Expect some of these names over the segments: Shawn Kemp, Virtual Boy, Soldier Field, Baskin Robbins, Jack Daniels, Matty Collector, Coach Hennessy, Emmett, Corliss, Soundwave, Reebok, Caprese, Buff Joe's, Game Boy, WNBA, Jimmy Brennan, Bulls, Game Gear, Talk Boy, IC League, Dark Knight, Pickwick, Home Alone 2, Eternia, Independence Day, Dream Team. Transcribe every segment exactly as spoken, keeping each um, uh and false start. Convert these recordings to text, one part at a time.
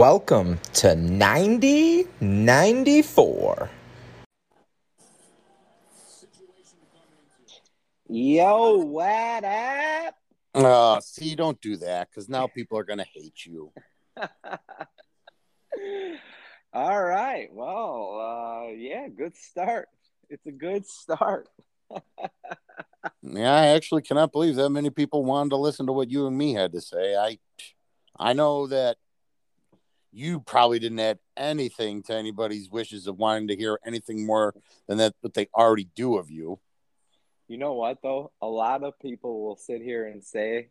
Welcome to ninety ninety-four. Yo, what up? Uh, see, don't do that, because now people are going to hate you. All right. Well, uh, yeah, good start. It's a good start. Yeah, I actually cannot believe that many people wanted to listen to what you and me had to say. I, I know that you probably didn't add anything to anybody's wishes of wanting to hear anything more than that what they already do of you. You know what, though? A lot of people will sit here and say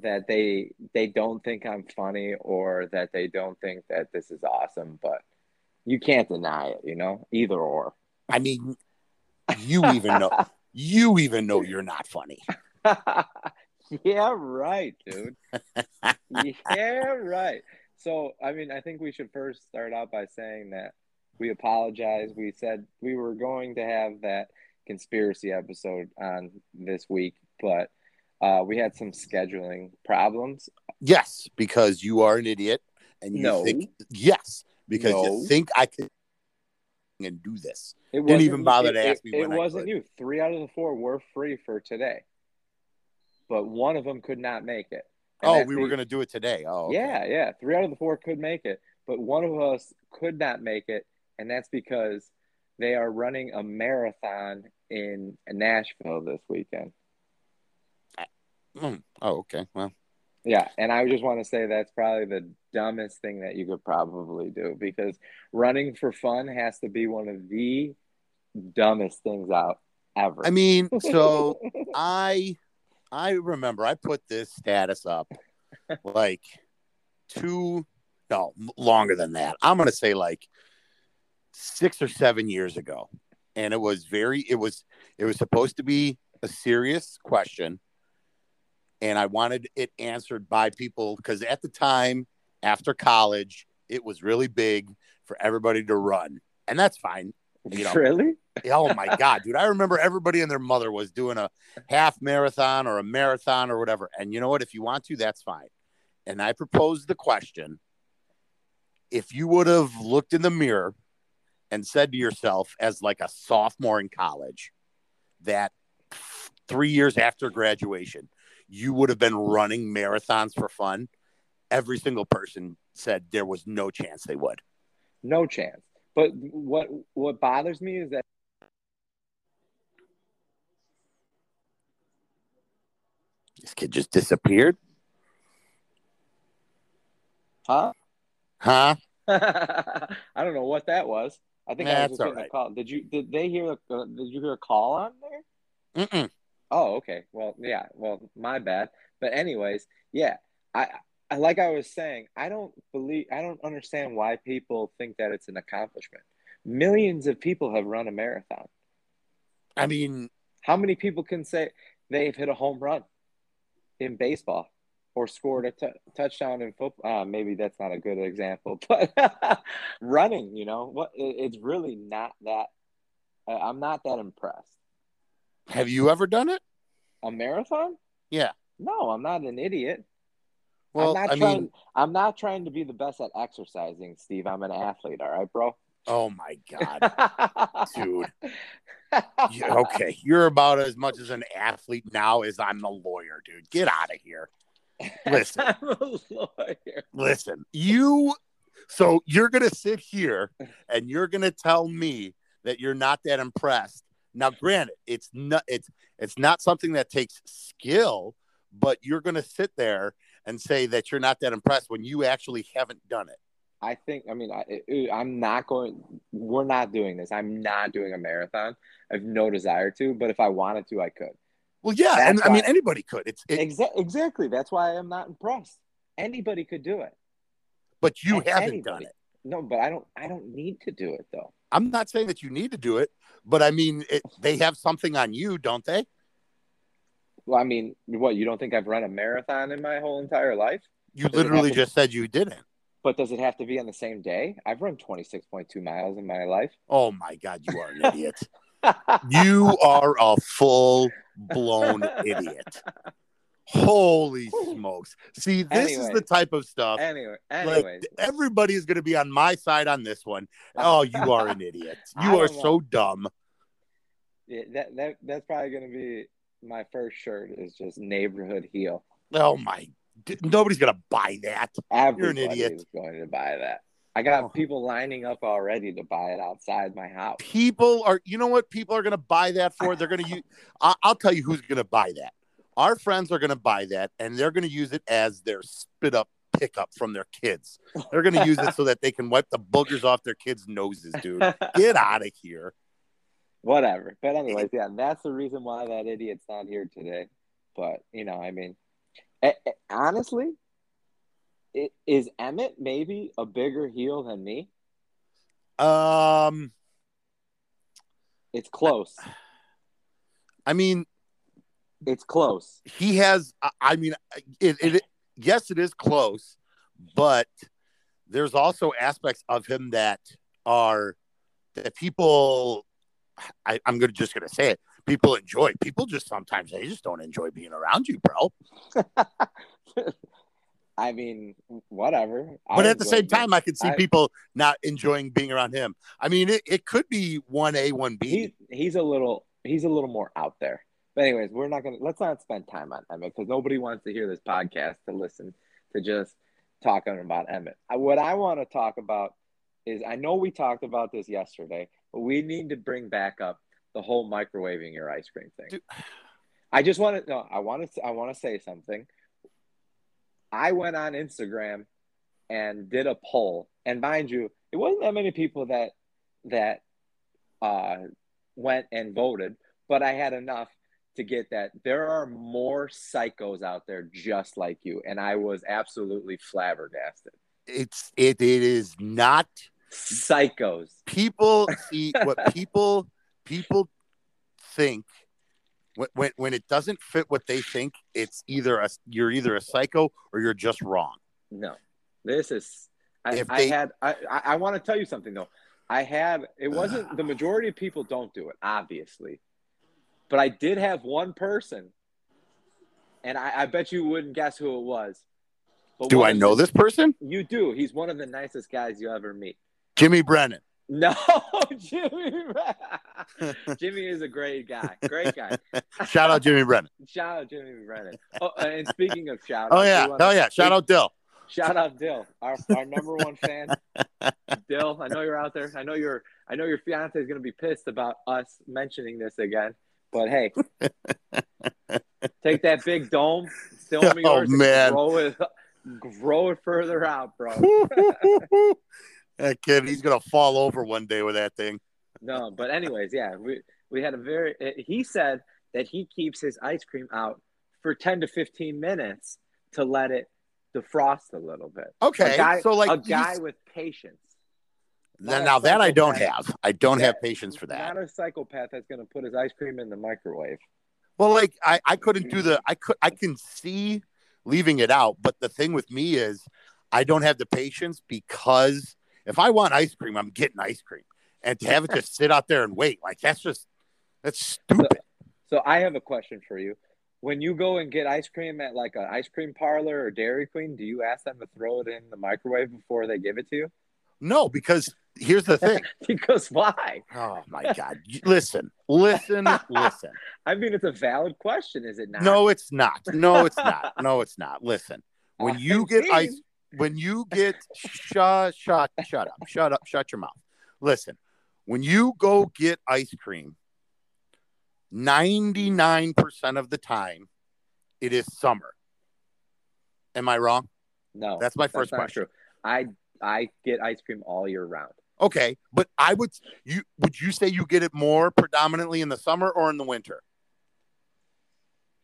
that they they don't think I'm funny or that they don't think that this is awesome, but you can't deny it, you know? Either or. I mean, you even know. You even know you're not funny. Yeah, right, dude. Yeah, right. So, I mean, I think we should first start out by saying that we apologize. We said we were going to have that conspiracy episode on this week, but uh, we had some scheduling problems. Yes, because you are an idiot. And you no. think, yes, because no. you think I could. And do this. It didn't even bother it, to ask it, me. When it wasn't I could. You. Three out of the four were free for today, but one of them could not make it. And oh, we the, were going to do it today. Oh, yeah, okay. yeah. Three out of the four could make it, but one of us could not make it, and that's because they are running a marathon in Nashville this weekend. I, mm, oh, okay. Well, yeah, and I just want to say that's probably the dumbest thing that you could probably do, because running for fun has to be one of the dumbest things out ever. I mean, so I I remember I put this status up like two, no, longer than that. I'm going to say like six or seven years ago. And it was very, it was, it was supposed to be a serious question. And I wanted it answered by people, because at the time, after college, it was really big for everybody to run. And that's fine. You know. Really? Oh, my God, dude. I remember everybody and their mother was doing a half marathon or a marathon or whatever. And you know what? If you want to, that's fine. And I proposed the question, if you would have looked in the mirror and said to yourself as like a sophomore in college that three years after graduation, you would have been running marathons for fun, every single person said there was no chance they would. No chance. But what what bothers me is that this kid just disappeared. Huh? Huh? I don't know what that was. I think That's I was just getting right. a call. Did you did they hear a, uh, did you hear a call on there? Mm-mm. Oh, okay. Well, yeah. Well, my bad. But anyways, yeah. I, I like I was saying, I don't believe, I don't understand why people think that it's an accomplishment. Millions of people have run a marathon. I mean, how many people can say they've hit a home run in baseball or scored a t- touchdown in football? Uh, maybe that's not a good example, but running, you know, what? It's really not that. I'm not that impressed. Have you ever done it? A marathon? Yeah. No, I'm not an idiot. Well, I'm not, I trying, mean, I'm not trying to be the best at exercising, Steve. I'm an athlete, all right, bro? Oh, my God. Dude. You, okay, you're about as much as an athlete now as I'm a lawyer, dude. Get out of here. Listen. I'm a lawyer. Listen, you – so you're going to sit here and you're going to tell me that you're not that impressed. Now, granted, it's not it's it's not something that takes skill, but you're going to sit there and say that you're not that impressed when you actually haven't done it. I think, I mean, I, I'm not going, we're not doing this. I'm not doing a marathon. I have no desire to, but if I wanted to, I could. Well, yeah, that's and why, I mean, anybody could. It's it, exa- Exactly. That's why I'm not impressed. Anybody could do it. But you haven't anybody. done it. No, but I don't. I don't need to do it, though. I'm not saying that you need to do it, but I mean, it, they have something on you, don't they? Well, I mean, what, you don't think I've run a marathon in my whole entire life? You does literally to, just said you didn't. But does it have to be on the same day? I've run twenty-six point two miles in my life. Oh, my God, you are an idiot. You are a full-blown idiot. Holy smokes. See, this anyway, is the type of stuff. Anyway, anyway. Like, everybody is going to be on my side on this one. Oh, you are an idiot. You are know. so dumb. Yeah, that, that that's probably going to be my first shirt is just neighborhood heel. Oh, my. Nobody's going to buy that. Everybody You're an idiot. Is going to buy that. I got oh. people lining up already to buy it outside my house. People are, you know what people are going to buy that for? They're going to use, I'll tell you who's going to buy that. Our friends are going to buy that, and they're going to use it as their spit-up pickup from their kids. They're going to use it so that they can wipe the boogers off their kids' noses, dude. Get out of here. Whatever. But anyways, yeah, that's the reason why that idiot's not here today. But, you know, I mean, it, it, honestly, it, is Emmett maybe a bigger heel than me? Um, It's close. I mean... It's close. He has, I mean, it, it. yes, it is close, but there's also aspects of him that are, that people, I, I'm gonna, just going to say it, people enjoy. People just sometimes, they just don't enjoy being around you, bro. I mean, whatever. But I at the same it. time, I can see I, people not enjoying being around him. I mean, it, it could be one A, one B. He, he's a little, he's a little more out there. But anyways, we're not gonna let's not spend time on Emmett because nobody wants to hear this podcast to listen to just talking about Emmett. What I want to talk about is I know we talked about this yesterday, but we need to bring back up the whole microwaving your ice cream thing. Dude. I just want to no, I want to I want to say something. I went on Instagram and did a poll, and mind you, it wasn't that many people that that uh, went and voted, but I had enough to get that there are more psychos out there just like you, and I was absolutely flabbergasted. It's it it is not psychos. People see what people people think when, when when it doesn't fit what they think. It's either a you're either a psycho or you're just wrong. No, this is. I, I they, had I I, I want to tell you something though. I had it wasn't uh, the majority of people don't do it obviously. But I did have one person, and I, I bet you wouldn't guess who it was. But do I know this person? You do. He's one of the nicest guys you'll ever meet. Jimmy Brennan. No, Jimmy Brennan. Jimmy is a great guy. Great guy. Shout out Jimmy Brennan. Shout out Jimmy Brennan. Oh, and speaking of shout out. Oh, yeah. Oh, yeah. Shout out Dill. Shout out Dill, our our number one fan. Dill, I know you're out there. I know you're. I know your fiance is going to be pissed about us mentioning this again. But hey, take that big dome, film yours, oh, man. grow it, grow it further out, bro. That kid, he's gonna fall over one day with that thing. No, but anyways, yeah, we we had a very. He said that he keeps his ice cream out for ten to fifteen minutes to let it defrost a little bit. Okay, a guy, so like a guy with patience. Not now that I don't have. I don't yeah, have patience for that. Not a psychopath that's going to put his ice cream in the microwave. Well, like I, I couldn't do the I could I can see leaving it out, but the thing with me is I don't have the patience because if I want ice cream, I'm getting ice cream. And to have it just sit out there and wait, like that's just that's stupid. So, so I have a question for you. When you go and get ice cream at like an ice cream parlor or Dairy Queen, do you ask them to throw it in the microwave before they give it to you? No, because here's the thing. Because why? Oh, my God. Listen, listen, listen. I mean, it's a valid question, is it not? No, it's not. No, it's not. No, it's not. Listen, when you get ice, when you get, shut, shut, shut up, shut up, shut your mouth. Listen, when you go get ice cream, ninety-nine percent of the time, it is summer. Am I wrong? No. That's my that's first question. True. I I get ice cream all year round. Okay, but I would you would you say you get it more predominantly in the summer or in the winter?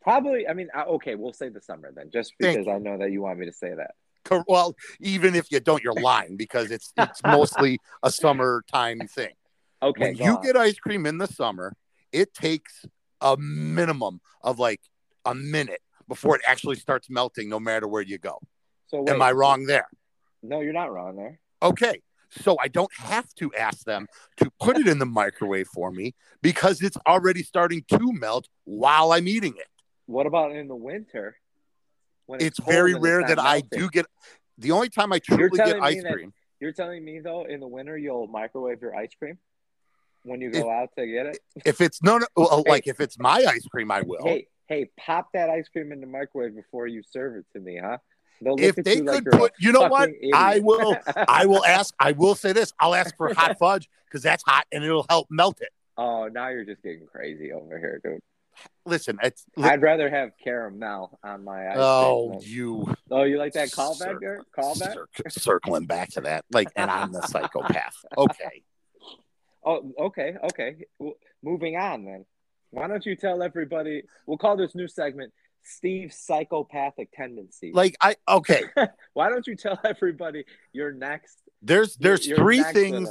Probably. I mean, I, okay, we'll say the summer then, just because I know that you want me to say that. Well, even if you don't, you're lying because it's it's mostly a summertime thing. Okay, when you on. get ice cream in the summer, it takes a minimum of like a minute before it actually starts melting, no matter where you go. So, wait, am I wrong there? No, you're not wrong there. Okay. So I don't have to ask them to put it in the microwave for me because it's already starting to melt while I'm eating it. What about in the winter when it's, it's very rare that melting. I do get – the only time I truly get ice cream. That, you're telling me, though, in the winter you'll microwave your ice cream when you go if, out to get it? If it's – no, no, like hey, if it's my ice cream, I will. Hey, hey, pop that ice cream in the microwave before you serve it to me, huh? If they could like put, you know what, idiot. I will, I will ask, I will say this, I'll ask for hot fudge because that's hot and it'll help melt it. Oh, now you're just getting crazy over here, dude. Listen, it's, li- I'd rather have caramel on my ice. Oh, cream. you. Oh, you like that callback? Cir- callback? Cir- circling back to that, like, and I'm the psychopath. Okay. Oh, okay, okay. Well, moving on then. Why don't you tell everybody? We'll call this new segment Steve's psychopathic tendency. Like I okay. Why don't you tell everybody your next? There's there's your, your three things.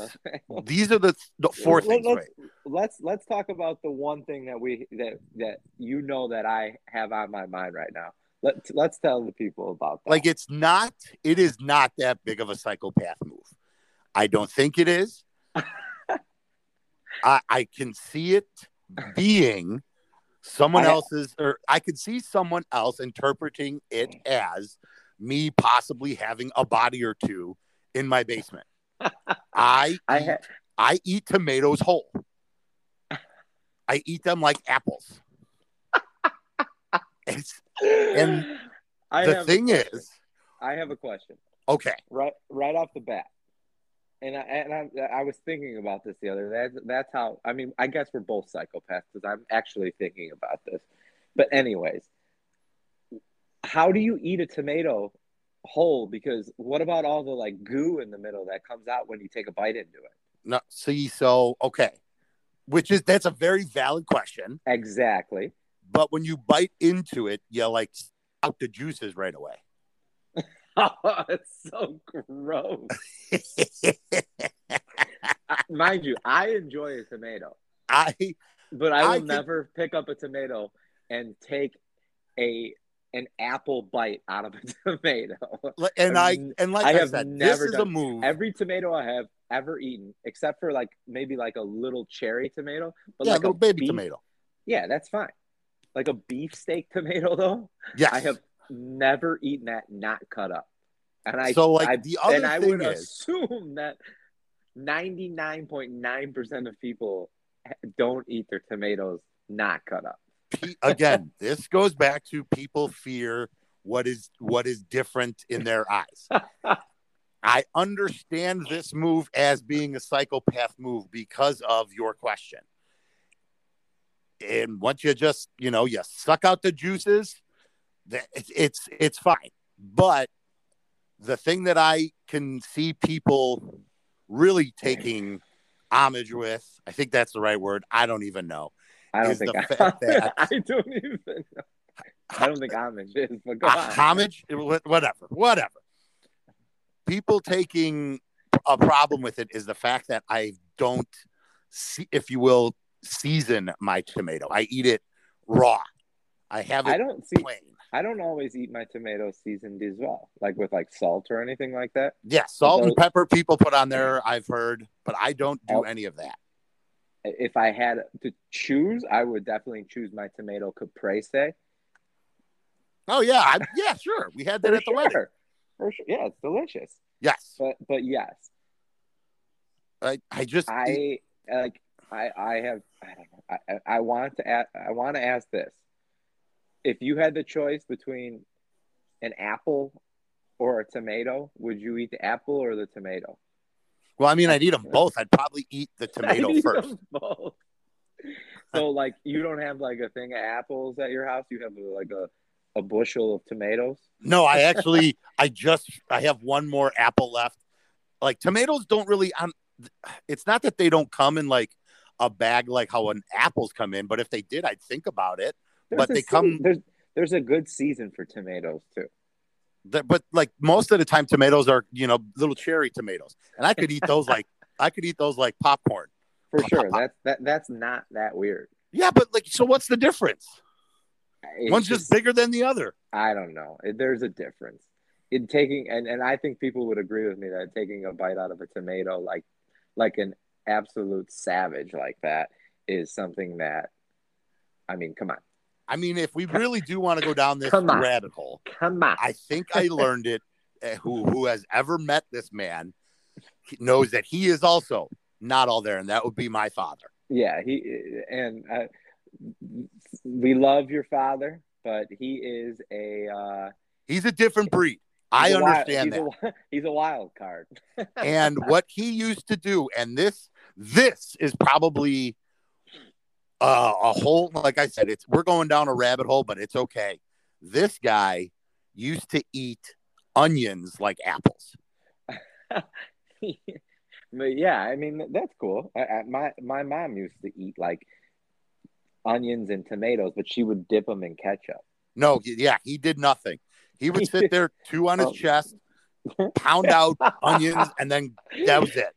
These are the, the four let's, things. Let's, right? let's let's talk about the one thing that we that that you know that I have on my mind right now. Let's let's tell the people about that. Like it's not. It is not that big of a psychopath move. I don't think it is. I I can see it being. Someone else's, or I could see someone else interpreting it as me possibly having a body or two in my basement. I I, eat, ha- I eat tomatoes whole. I eat them like apples. It's, and I the thing is, I have a question. Okay, right, right off the bat, and I and I, I was thinking about this the other day. That, that's how I mean. I guess we're both psychopaths because I'm actually thinking about this. But anyways, how do you eat a tomato whole? Because what about all the like goo in the middle that comes out when you take a bite into it? No, see, so okay, which is that's a very valid question. Exactly. But when you bite into it, you like out the juices right away. Oh, it's so gross. Mind you, I enjoy a tomato. I, but I will I can, never pick up a tomato and take a an apple bite out of a tomato. And I, I and like I, I have said, never this is done a move. Every tomato I have ever eaten, except for like maybe like a little cherry tomato, but yeah, like a baby beef, tomato. Yeah, that's fine. Like a beefsteak tomato, though. Yes. I have. Never eaten that not cut up, and I so like I, the other and I thing would is, assume that ninety nine point nine percent of people don't eat their tomatoes not cut up. Again, this goes back to people fear what is what is different in their eyes. I understand this move as being a psychopath move because of your question, and once you just you know you suck out the juices. It's, it's it's fine, but the thing that I can see people really taking homage with, I think that's the right word. I don't even know. I don't think I, that, I don't even. Know. I don't think homage is. But go uh, homage, whatever, whatever. People taking a problem with it is the fact that I don't see, if you will, season my tomato. I eat it raw. I have. It I don't see. Plain. I don't always eat my tomatoes seasoned as well, like with like salt or anything like that. Yeah, salt Those, and pepper people put on there, I've heard, but I don't do I'll, any of that. If I had to choose, I would definitely choose my tomato caprese. Oh, yeah. I, yeah, sure. We had that For at the sure. wedding. For sure. Yeah, it's delicious. Yes. But but yes. I, I just... I like. I, I have... I don't know. I, I, want to ask, I want to ask this. If you had the choice between an apple or a tomato, would you eat the apple or the tomato? Well, I mean, I'd eat them both. I'd probably eat the tomato I'd eat first. Them both. So, like, you don't have like a thing of apples at your house. You have like a, a bushel of tomatoes. No, I actually, I just, I have one more apple left. Like, tomatoes don't really. I'm, it's not that they don't come in like a bag like how an apples come in, but if they did, I'd think about it. There's but they come season. there's there's a good season for tomatoes too. The, but like most of the time tomatoes are, you know, little cherry tomatoes. And I could eat those like I could eat those like popcorn. For pop, sure. Pop, pop. That that that's not that weird. Yeah, but like so what's the difference? It's One's just, just bigger than the other. I don't know. There's a difference. In taking and, and I think people would agree with me that taking a bite out of a tomato like like an absolute savage like that is something that I mean, come on. I mean, if we really do want to go down this Come rabbit hole, Come on. I think I learned it. Who who has ever met this man knows that he is also not all there, and that would be my father. Yeah, he and uh, we love your father, but he is a uh, he's a different breed. I understand wild, that. A, he's a wild card. And what he used to do, and this this is probably. Uh, a whole, like I said, it's we're going down a rabbit hole, but it's okay. This guy used to eat onions like apples. Yeah, I mean that's cool. I, I, my my mom used to eat like onions and tomatoes, but she would dip them in ketchup. No, yeah, he did nothing. He would sit there, two on his um, chest, pound out onions, and then that was it.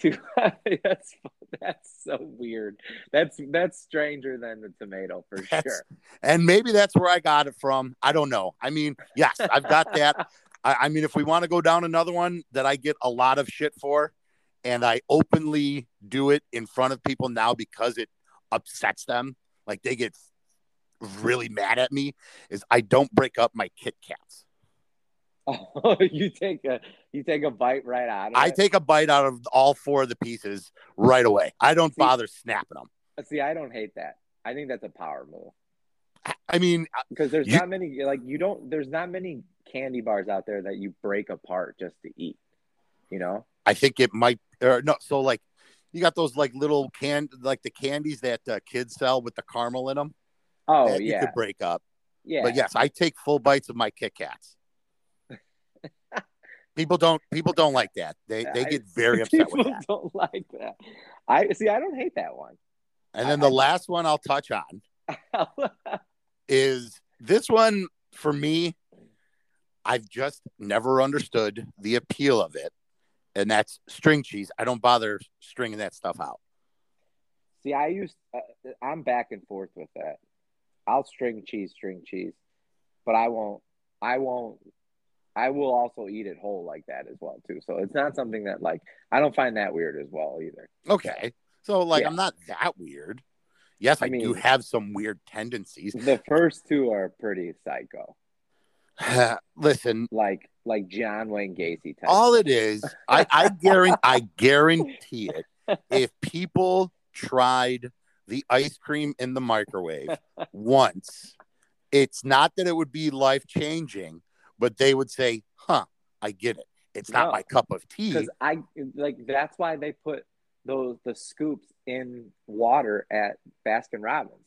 Dude, that's that's so weird. That's that's stranger than the tomato for that's, sure. And maybe that's where I got it from. I don't know. I mean, yes, I've got that. I, I mean, if we want to go down another one that I get a lot of shit for, and I openly do it in front of people now because it upsets them, like they get really mad at me, is I don't break up my Kit Kats. Oh, you take a you take a bite right out of I it. I take a bite out of all four of the pieces right away. I don't see, bother snapping them. See, I don't hate that. I think that's a power move. I mean, because there's you, not many like you don't there's not many candy bars out there that you break apart just to eat. You know? I think it might or no, so like you got those like little can like the candies that uh, kids sell with the caramel in them. Oh, that yeah. You could break up. Yeah. But yes, I take full bites of my Kit Kats. People don't people don't like that. They they get very upset with that. People don't like that. I see. I don't hate that one. And then I, the I, last one I'll touch on is this one for me. I've just never understood the appeal of it, and that's string cheese. I don't bother stringing that stuff out. See, I used. Uh, I'm back and forth with that. I'll string cheese, string cheese, but I won't. I won't. I will also eat it whole like that as well, too. So it's not something that, like, I don't find that weird as well either. Okay. So, like, yeah. I'm not that weird. Yes, I, I mean, do have some weird tendencies. The first two are pretty psycho. Listen. Like like John Wayne Gacy type. All it is, I, I, guarantee, I guarantee it, if people tried the ice cream in the microwave once, it's not that it would be life-changing. But they would say, huh, I get it. It's not no, my cup of tea. Because I like that's why they put those the scoops in water at Baskin Robbins.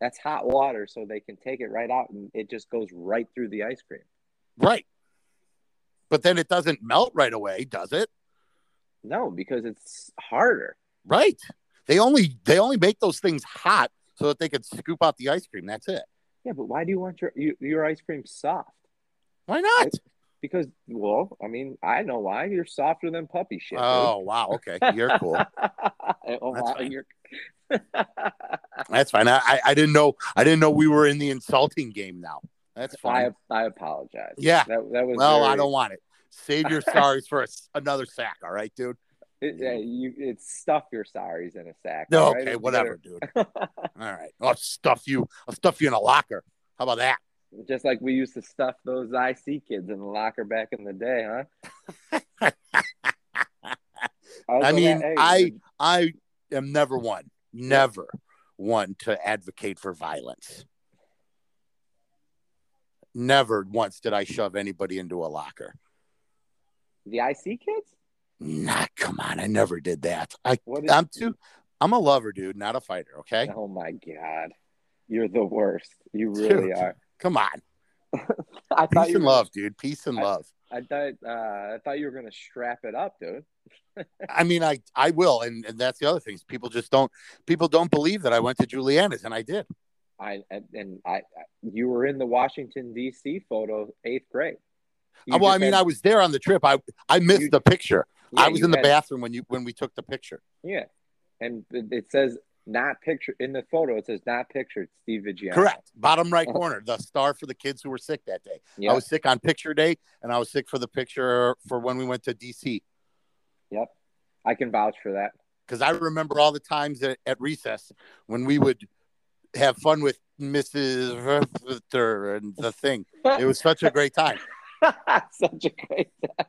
That's hot water, so they can take it right out and it just goes right through the ice cream. Right. But then it doesn't melt right away, does it? No, because it's harder. Right. They only they only make those things hot so that they could scoop out the ice cream. That's it. Yeah, but why do you want your you, your ice cream soft? Why not? I, because, well, I mean, I know why. You're softer than puppy shit. Oh, dude. Wow. Okay. You're cool. Oh, that's wow. Fine. You're... That's fine. I, I didn't know. I didn't know we were in the insulting game now. That's fine. I, I apologize. Yeah. That, that was well, very... I don't want it. Save your sorries for a, another sack. All right, dude? It, yeah, you, it's stuff your sorries in a sack. No, right? Okay. It's whatever, better. Dude. All right. I'll stuff you. I'll stuff you in a locker. How about that? Just like we used to stuff those I C kids in the locker back in the day, huh? I, I mean, that, hey, I dude. I am never one, never one to advocate for violence. Never once did I shove anybody into a locker. The I C kids? Nah, come on, I never did that. I, I'm too. I'm a lover, dude, not a fighter. Okay. Oh my God, you're the worst. You really dude. Are. Come on. I Peace thought you and were, love, dude. Peace and I, love. I thought uh, I thought you were gonna strap it up, dude. I mean, I, I will, and, and that's the other thing. People just don't people don't believe that I went to Juliana's, and I did. I and I you were in the Washington D C photo eighth grade. You well, I mean, had, I was there on the trip. I I missed you, the picture. Yeah, I was in the had, bathroom when you when we took the picture. Yeah, and it says. Not picture in the photo. It says not pictured. Steve Vigiano. Correct. Bottom right corner. The star for the kids who were sick that day. Yep. I was sick on picture day, and I was sick for the picture for when we went to D C. Yep, I can vouch for that because I remember all the times at, at recess when we would have fun with Missus and the thing. It was such a great time. Such a great time.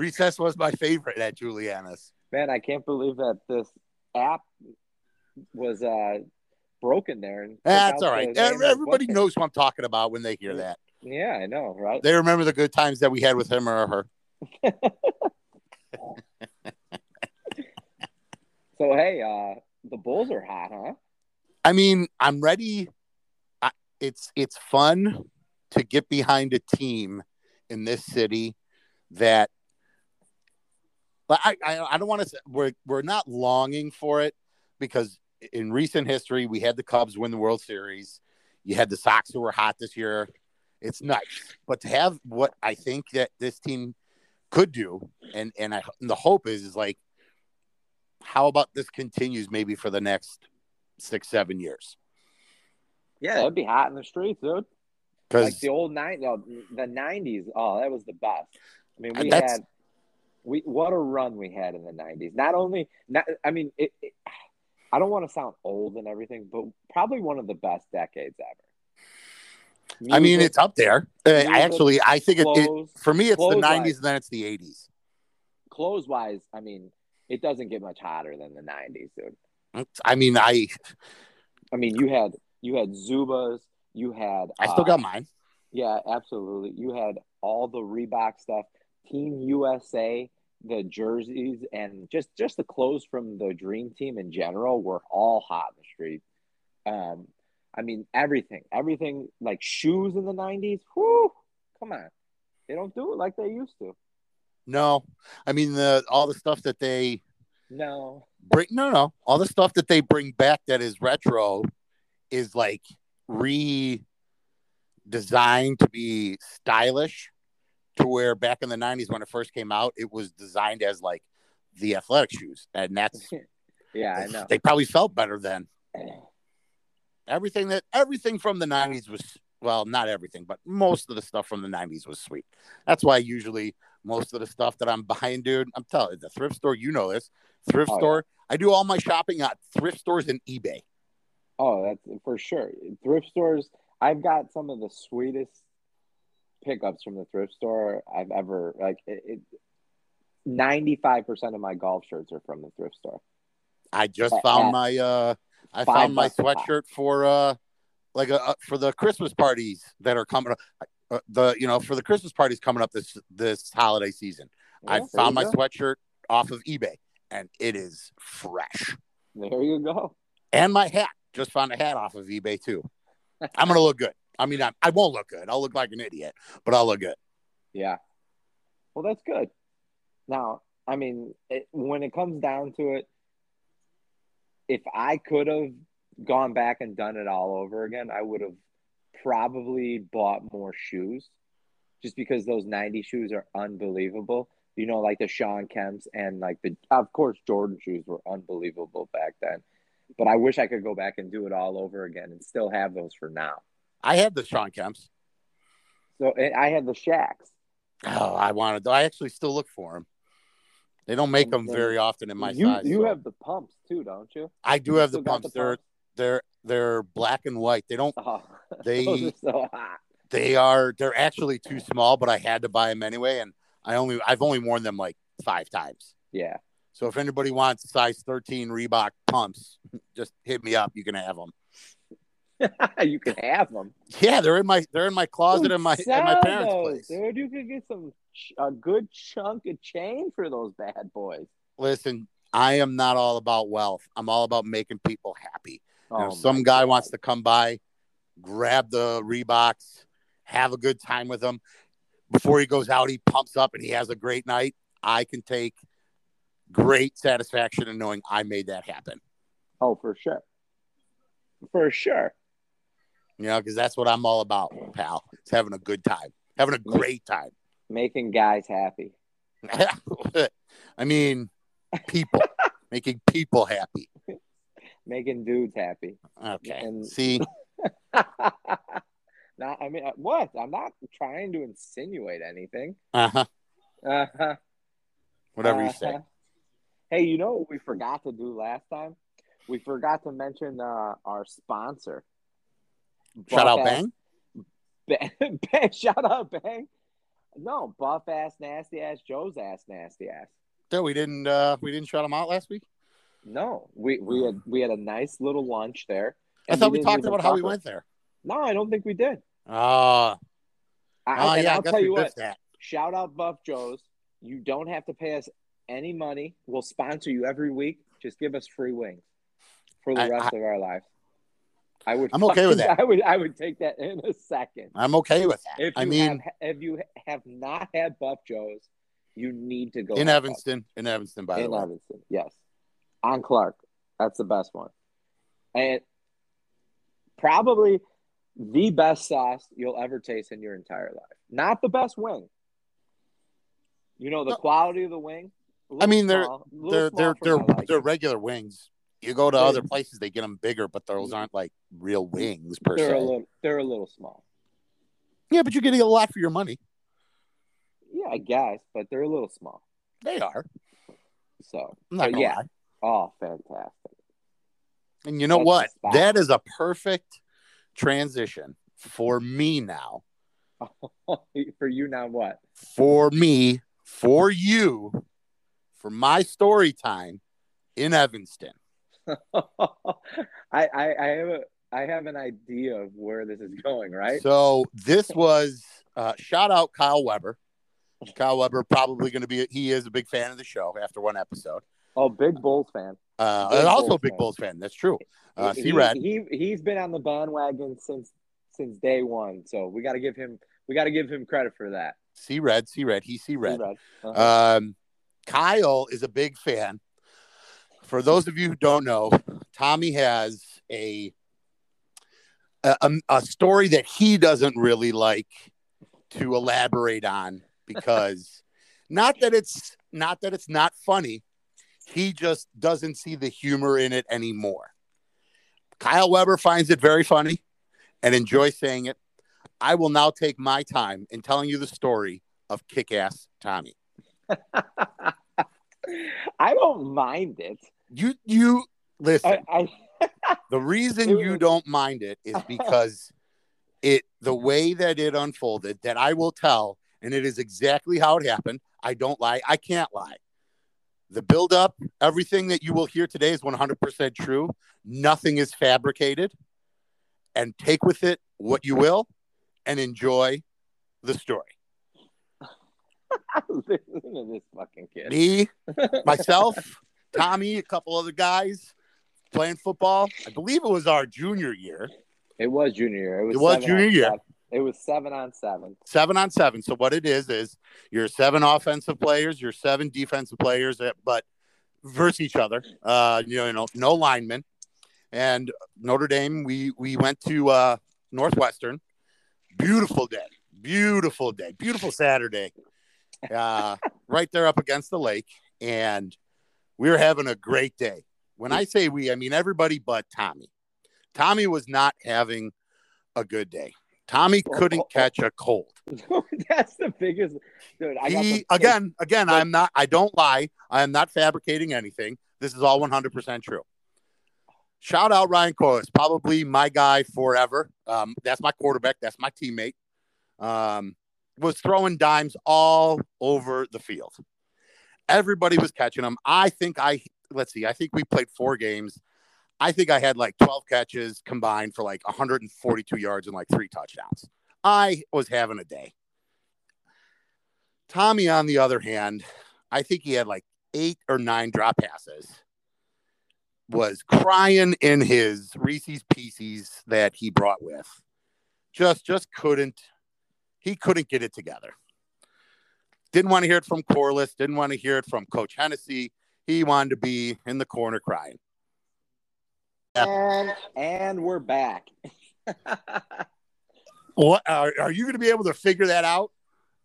Recess was my favorite at Juliana's. Man, I can't believe that this app was uh, broken there. And that's all right. Everybody knows what I'm talking about when they hear that. Yeah, I know, right? They remember the good times that we had with him or her. So, hey, uh, the Bulls are hot, huh? I mean, I'm ready. I, it's it's fun to get behind a team in this city that, but I I, I don't want to say we're we're not longing for it, because in recent history we had the Cubs win the World Series, you had the Sox who were hot this year. It's nice, but to have what I think that this team could do, and and, I, and the hope is is like, how about this continues maybe for the next six, seven years? Yeah, that'd be hot in the streets, dude. Like the old night, the nineties. Oh, that was the best. I mean, we had we what a run we had in the nineties. Not only, not, I mean, it, it, I don't want to sound old and everything, but probably one of the best decades ever. Music, I mean, it's up there. Music, Actually, I think it, it for me, it's the nineties, and then it's the eighties. Clothes wise, I mean, it doesn't get much hotter than the nineties, dude. I mean, I, I mean, you had you had Zubas, you had. I still uh, got mine. Yeah, absolutely. You had all the Reebok stuff, Team U S A, the jerseys, and just, just the clothes from the Dream Team in general were all hot in the street. Um, I mean, everything, everything like shoes in the nineties. Whoo, come on, they don't do it like they used to. No, I mean the all the stuff that they. No. Bring, no, no. All the stuff that they bring back that is retro is like redesigned to be stylish, to where back in the nineties when it first came out, it was designed as like the athletic shoes. And that's yeah, I know. They probably felt better then. Everything that everything from the nineties was, well, not everything, but most of the stuff from the nineties was sweet. That's why usually most of the stuff that I'm buying, dude, I'm telling you, the thrift store, you know this. Thrift oh, store. Yeah. I do all my shopping at thrift stores and eBay. Oh, that's for sure. Thrift stores. I've got some of the sweetest pickups from the thrift store I've ever like. It, it, ninety-five percent of my golf shirts are from the thrift store. I just at, found at my. Uh, I found my sweatshirt five. for uh, like a, uh, for the Christmas parties that are coming up. Uh, the you know for the Christmas parties coming up this this holiday season. Yeah, I found my go. sweatshirt off of eBay. And it is fresh. There you go. And my hat. Just found a hat off of eBay, too. I'm going to look good. I mean, I, I won't look good. I'll look like an idiot, but I'll look good. Yeah. Well, that's good. Now, I mean, it, when it comes down to it, if I could have gone back and done it all over again, I would have probably bought more shoes, just because those nineties shoes are unbelievable. You know, like the Shawn Kemps and like the, of course, Jordan shoes were unbelievable back then. But I wish I could go back and do it all over again and still have those for now. I had the Shawn Kemps. So I had the Shaqs. Oh, I wanted. I actually still look for them. They don't make them very often in my you, size. You so. have the pumps too, don't you? I do you have the pumps. the pumps. They're they're they're black and white. They don't. Oh, they those are so hot. They are. They're actually too small, but I had to buy them anyway, and. I only I've only worn them like five times. Yeah. So if anybody wants size thirteen Reebok pumps, just hit me up. You can have them. You can have them. Yeah, they're in my they're in my closet in my at my parents' place. Dude, you could get some a good chunk of change for those bad boys. Listen, I am not all about wealth. I'm all about making people happy. Oh, you know, some guy God. wants to come by, grab the Reeboks, have a good time with them. Before he goes out, he pumps up and he has a great night. I can take great satisfaction in knowing I made that happen. Oh, for sure. For sure. You know, because that's what I'm all about, pal. It's having a good time. Having a great time. Making guys happy. I mean, people. Making people happy. Making dudes happy. Okay. And- See? Not, I mean, what? I'm not trying to insinuate anything. Uh-huh. Uh-huh. Whatever uh-huh. you say. Hey, you know what we forgot to do last time? We forgot to mention uh, our sponsor. Shout out Bang? Bang, bang, shout out Bang. No, buff ass, nasty ass, Joe's ass, nasty ass. No, we didn't. Uh, we didn't shout them out last week. No, we we had we had a nice little lunch there. I thought we, we talked about how we went there. No, I don't think we did. Ah, uh, uh, yeah. I'll tell you what. That. Shout out Buff Joe's. You don't have to pay us any money. We'll sponsor you every week. Just give us free wings for the I, rest I, of our lives. I would. I'm fucking, okay with that. I would. I would take that in a second. I'm okay with that. If I mean, have, if you have not had Buff Joe's, you need to go in Evanston. Buff. In Evanston, by in the way. In Evanston, yes. On Clark, that's the best one, and probably the best sauce you'll ever taste in your entire life. Not the best wing. You know the no. quality of the wing. I mean, they're small, they're they're they're, like they're regular wings. You go to other places, they get them bigger, but those aren't like real wings per they're se. A little, they're a little small. Yeah, but you're getting a lot for your money. Yeah, I guess, but they're a little small. They are. So, I'm not gonna yeah. lie. Oh, fantastic. And you know That's what? Spot. That is a perfect transition for me now. For you now what? For me, for you, for my story time in Evanston. I, I, I have a, I have an idea of where this is going, right? So this was uh, shout out Kyle Weber. Kyle Weber probably going to be he is a big fan of the show after one episode. Oh, big Bulls fan. Uh, big also Bulls big fan. Bulls fan. That's true. Uh, he, C-Rad. He he's been on the bandwagon since since day one. So we got to give him we got to give him credit for that. C-Red, C-Red, he C-Red. C-Red. Uh-huh. Um, Kyle is a big fan. For those of you who don't know, Tommy has a, a a story that he doesn't really like to elaborate on because not that it's not that it's not funny, he just doesn't see the humor in it anymore. Kyle Weber finds it very funny and enjoys saying it. I will now take my time in telling you the story of Kick-Ass Tommy. I don't mind it. You you listen. I, I, the reason was, you don't mind it is because it the way that it unfolded that I will tell, and it is exactly how it happened. I don't lie. I can't lie. The buildup, everything that you will hear today is one hundred percent true. Nothing is fabricated. And take with it what you will, and enjoy the story. Listen to this fucking kid. Me, myself, Tommy, a couple other guys playing football. I believe it was our junior year. It was junior year. It was, it was junior year. Seven. It was seven on seven. Seven on seven. So what it is is you're seven offensive players, you're seven defensive players, but versus each other. Uh, you know, you know, no linemen. And Notre Dame, we we went to uh, Northwestern. Beautiful day. Beautiful day. Beautiful Saturday. Uh, right there up against the lake, and we were having a great day. When I say we, I mean everybody but Tommy. Tommy was not having a good day. Tommy couldn't oh, oh, oh. catch a cold. That's the biggest. Dude, I he, got the, again, again, like, I'm not. I don't lie. I am not fabricating anything. This is all one hundred percent true. Shout out Ryan Coe, probably my guy forever. Um, that's my quarterback. That's my teammate. Um. was throwing dimes all over the field. Everybody was catching them. I think I, let's see, I think we played four games. I think I had like twelve catches combined for like one hundred forty-two yards and like three touchdowns. I was having a day. Tommy, on the other hand, I think he had like eight or nine drop passes, was crying in his Reese's pieces that he brought with. Just, just couldn't. He couldn't get it together. Didn't want to hear it from Corliss. Didn't want to hear it from Coach Hennessy. He wanted to be in the corner crying. Yeah. And, and we're back. What are, are you going to be able to figure that out?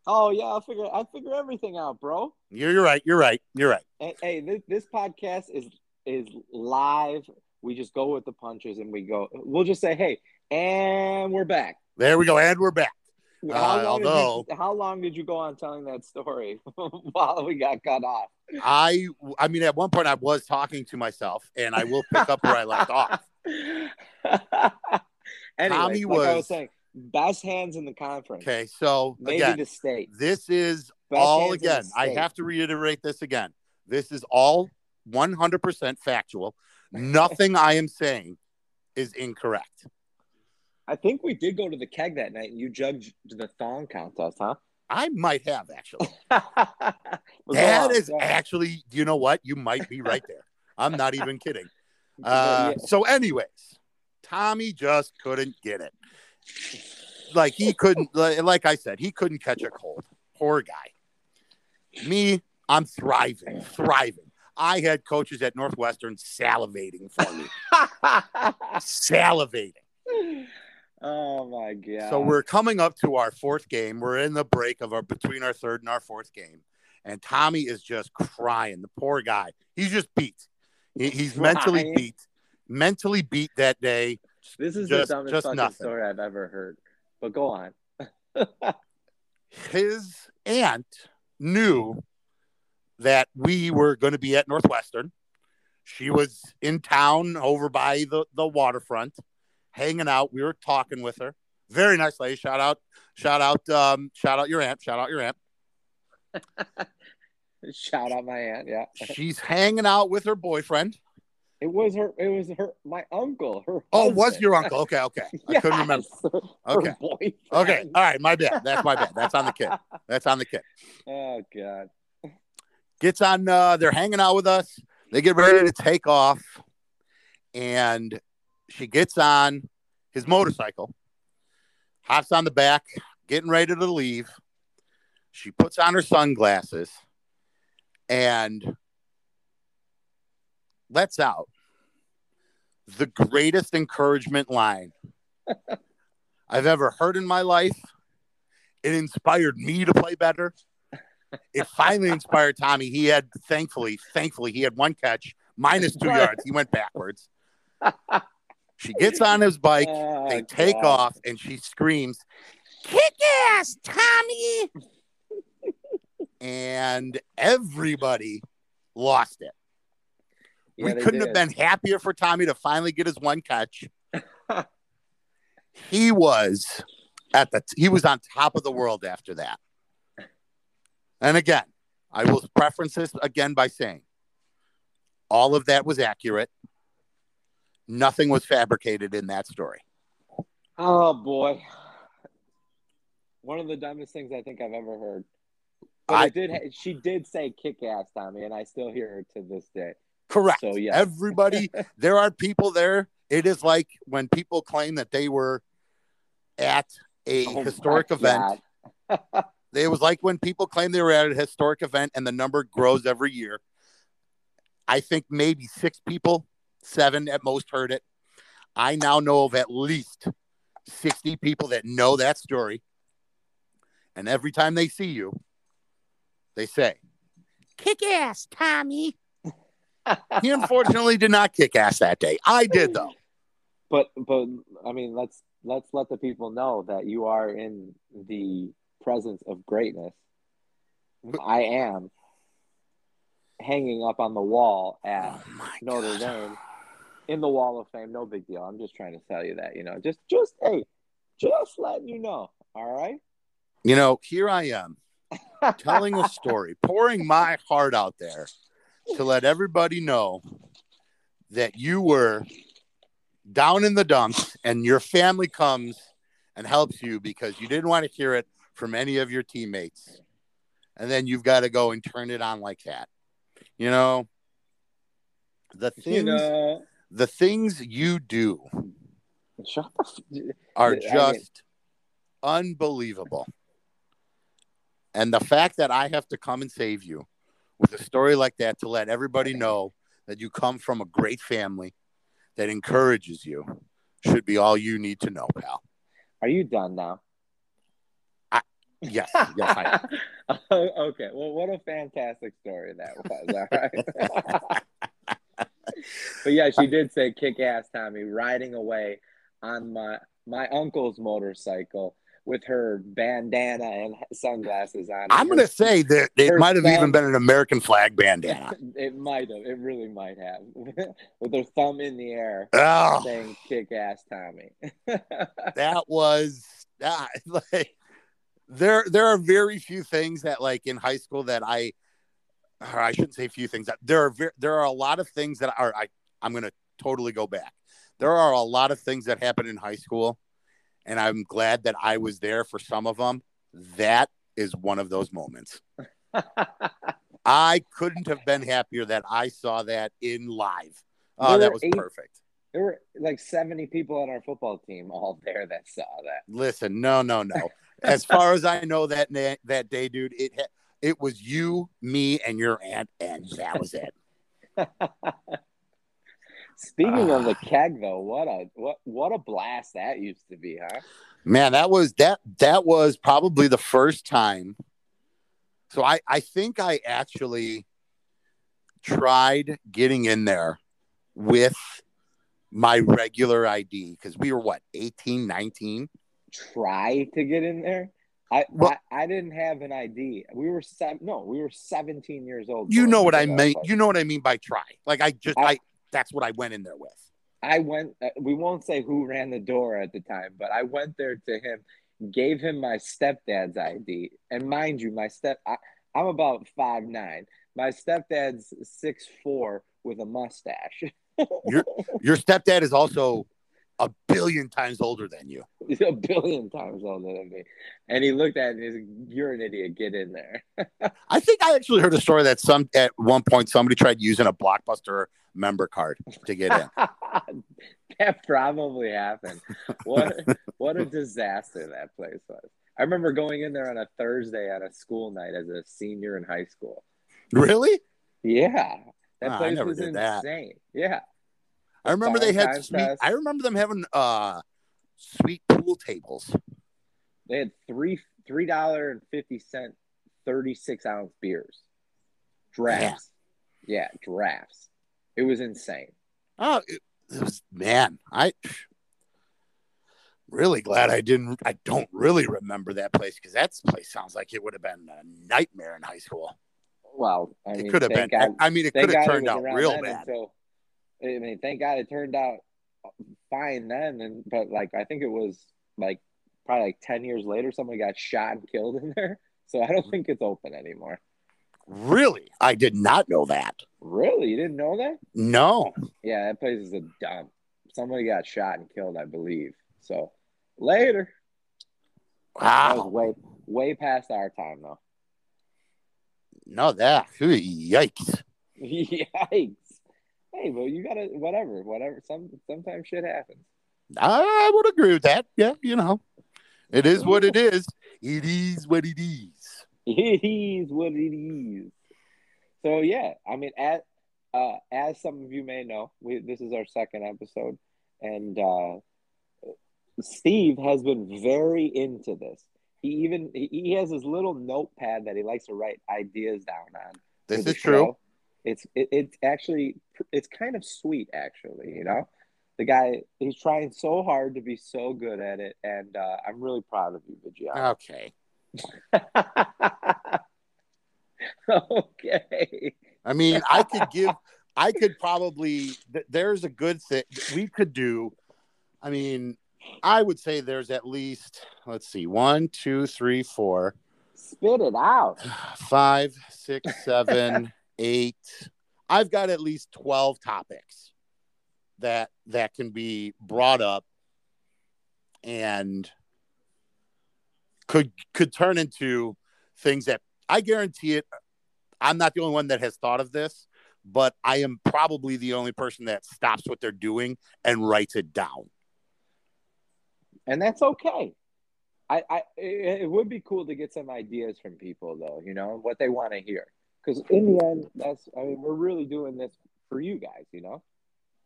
Oh, yeah. I'll figure I'll figure everything out, bro. You're, you're right. You're right. You're right. Hey, hey this, this podcast is is live. We just go with the punches and we go. We'll just say, hey, and we're back. There we go. And we're back. How long, uh, although, you, how long did you go on telling that story while we got cut off? I I mean, at one point I was talking to myself, and I will pick up where I left off. Anyway, Tommy like was, I was saying, best hands in the conference. Okay, so maybe again, the state. This is best all again. I have to reiterate this again. This is all one hundred percent factual. Nothing I am saying is incorrect. I think we did go to the keg that night, and you judged the thong contest, huh? I might have, actually. That is actually, you know what? You might be right there. I'm not even kidding. Uh, so anyways, Tommy just couldn't get it. Like he couldn't, like I said, he couldn't catch a cold. Poor guy. Me, I'm thriving, thriving. I had coaches at Northwestern salivating for me. Salivating. Oh my God. So we're coming up to our fourth game. We're in the break of our between our third and our fourth game. And Tommy is just crying. The poor guy. He's just beat. He, he's crying. mentally beat. Mentally beat that day. This is just, the dumbest just fucking nothing. story I've ever heard. But go on. His aunt knew that we were going to be at Northwestern. She was in town over by the, the waterfront. Hanging out, we were talking with her. Very nice lady. Shout out, shout out, um, shout out your aunt. Shout out your aunt. Shout out my aunt. Yeah, she's hanging out with her boyfriend. It was her. It was her. My uncle. Her. Oh, husband. Was your uncle? Okay, okay. Yes. I couldn't remember. Okay. Her boyfriend. Okay. All right. My bad. That's my bad. That's on the kid. That's on the kid. Oh God. Gets on. Uh, they're hanging out with us. They get ready to take off, and she gets on his motorcycle, hops on the back, getting ready to leave. She puts on her sunglasses and lets out the greatest encouragement line I've ever heard in my life. It inspired me to play better. It finally inspired Tommy. He had, thankfully, thankfully, he had one catch, minus two yards. He went backwards. She gets on his bike, oh, they take God. off, and she screams, "Kick ass, Tommy!" And everybody lost it. Yeah, we couldn't did. have been happier for Tommy to finally get his one catch. He was at the he was on top of the world after that. And again, I will preference this again by saying all of that was accurate. Nothing was fabricated in that story. Oh, boy. One of the dumbest things I think I've ever heard. But I, I did. Ha- she did say kick ass, Tommy, and I still hear her to this day. Correct. So, yeah. Everybody, there are people there. It is like when people claim that they were at a oh historic event. It was like when people claim they were at a historic event and the number grows every year. I think maybe six people. Seven at most heard it. I now know of at least sixty people that know that story. And every time they see you, they say, "Kick ass, Tommy." He unfortunately did not kick ass that day. I did though. But but I mean, let's let's let the people know that you are in the presence of greatness. I am hanging up on the wall at oh Notre God. Dame. In the Wall of Fame, no big deal. I'm just trying to tell you that, you know, just, just, hey, just letting you know. All right. You know, here I am telling a story, pouring my heart out there to let everybody know that you were down in the dumps and your family comes and helps you because you didn't want to hear it from any of your teammates. And then you've got to go and turn it on like that. You know, the things, you know, the things you do are just I mean, unbelievable. And the fact that I have to come and save you with a story like that to let everybody know that you come from a great family that encourages you should be all you need to know, pal. Are you done now? Yes. yes I okay. Well, what a fantastic story that was. All right. But yeah, she did say "kick ass, Tommy," riding away on my my uncle's motorcycle with her bandana and sunglasses on. I'm going to say that it might have even been an American flag bandana. It might have. It really might have. With her thumb in the air, oh, saying "Kick-Ass Tommy." That was uh, like there. There are very few things that, like in high school, that I, or I shouldn't say few things. That there are very, there are a lot of things that are. I I'm going to totally go back. There are a lot of things that happen in high school, and I'm glad that I was there for some of them. That is one of those moments. I couldn't have been happier that I saw that in live. Oh, that was eight, perfect. There were like seventy people on our football team all there that saw that. Listen, no, no, no. As far as I know, that na- that day, dude, it ha- it was you, me, and your aunt, and that was it. Speaking uh, of the keg, though, what a what what a blast that used to be, huh? Man, that was that that was probably the first time. So I, I think I actually tried getting in there with my regular I D because we were, what, eighteen, nineteen? Try to get in there? I, well, I I didn't have an I D. We were seven. No, we were seventeen years old. You know what I mean? You know what I mean by try? Like I just I. I That's what I went in there with. I went, uh, we won't say who ran the door at the time, but I went there to him, gave him my stepdad's I D. And mind you, my step, I, I'm about five nine. My stepdad's six four with a mustache. your, your stepdad is also a billion times older than you. He's a billion times older than me. And he looked at it and he's like, "You're an idiot. Get in there." I think I actually heard a story that some at one point somebody tried using a Blockbuster member card to get in. That probably happened. What what a disaster that place was. I remember going in there on a Thursday at a school night as a senior in high school. Really? Yeah. That oh, place I never was did insane. That. Yeah. I remember they had sweet, I remember them having uh sweet pool tables. They had three three dollar and fifty cent thirty six ounce beers. Drafts. Yeah. yeah, drafts. It was insane. Oh it, it was man, I really glad I didn't I don't really remember that place because that place sounds like it would have been a nightmare in high school. Well, I mean, it could have been God, I mean it could have turned out real bad. Until, I mean, thank God it turned out fine then, and but like I think it was like probably like ten years later, somebody got shot and killed in there. So I don't think it's open anymore. Really, I did not know that. Really, you didn't know that? No. Yeah, that place is a dump. Somebody got shot and killed, I believe. So later. Wow. That was way way past our time though. No, that yikes. Yikes. Hey, well, you gotta whatever, whatever. Some sometimes shit happens. I would agree with that. Yeah, you know, it is what it is. It is what it is. It is what it is. So yeah, I mean, as uh, as some of you may know, we, this is our second episode, and uh, Steve has been very into this. He even he has his little notepad that he likes to write ideas down on. This is true. It's it, it actually it's kind of sweet actually, you know. The guy he's trying so hard to be so good at it, and uh, I'm really proud of you, Vigiano. Okay. Okay. I mean, I could give, I could probably. There's a good thing we could do. I mean, I would say there's at least let's see, one, two, three, four. Spit it out. Five, six, seven. Eight. I've got at least twelve topics that that can be brought up and could could turn into things that I guarantee it. I'm not the only one that has thought of this, but I am probably the only person that stops what they're doing and writes it down. And that's okay. I, I it would be cool to get some ideas from people though, you know, what they want to hear. Because in the end, that's I mean, we're really doing this for you guys, you know.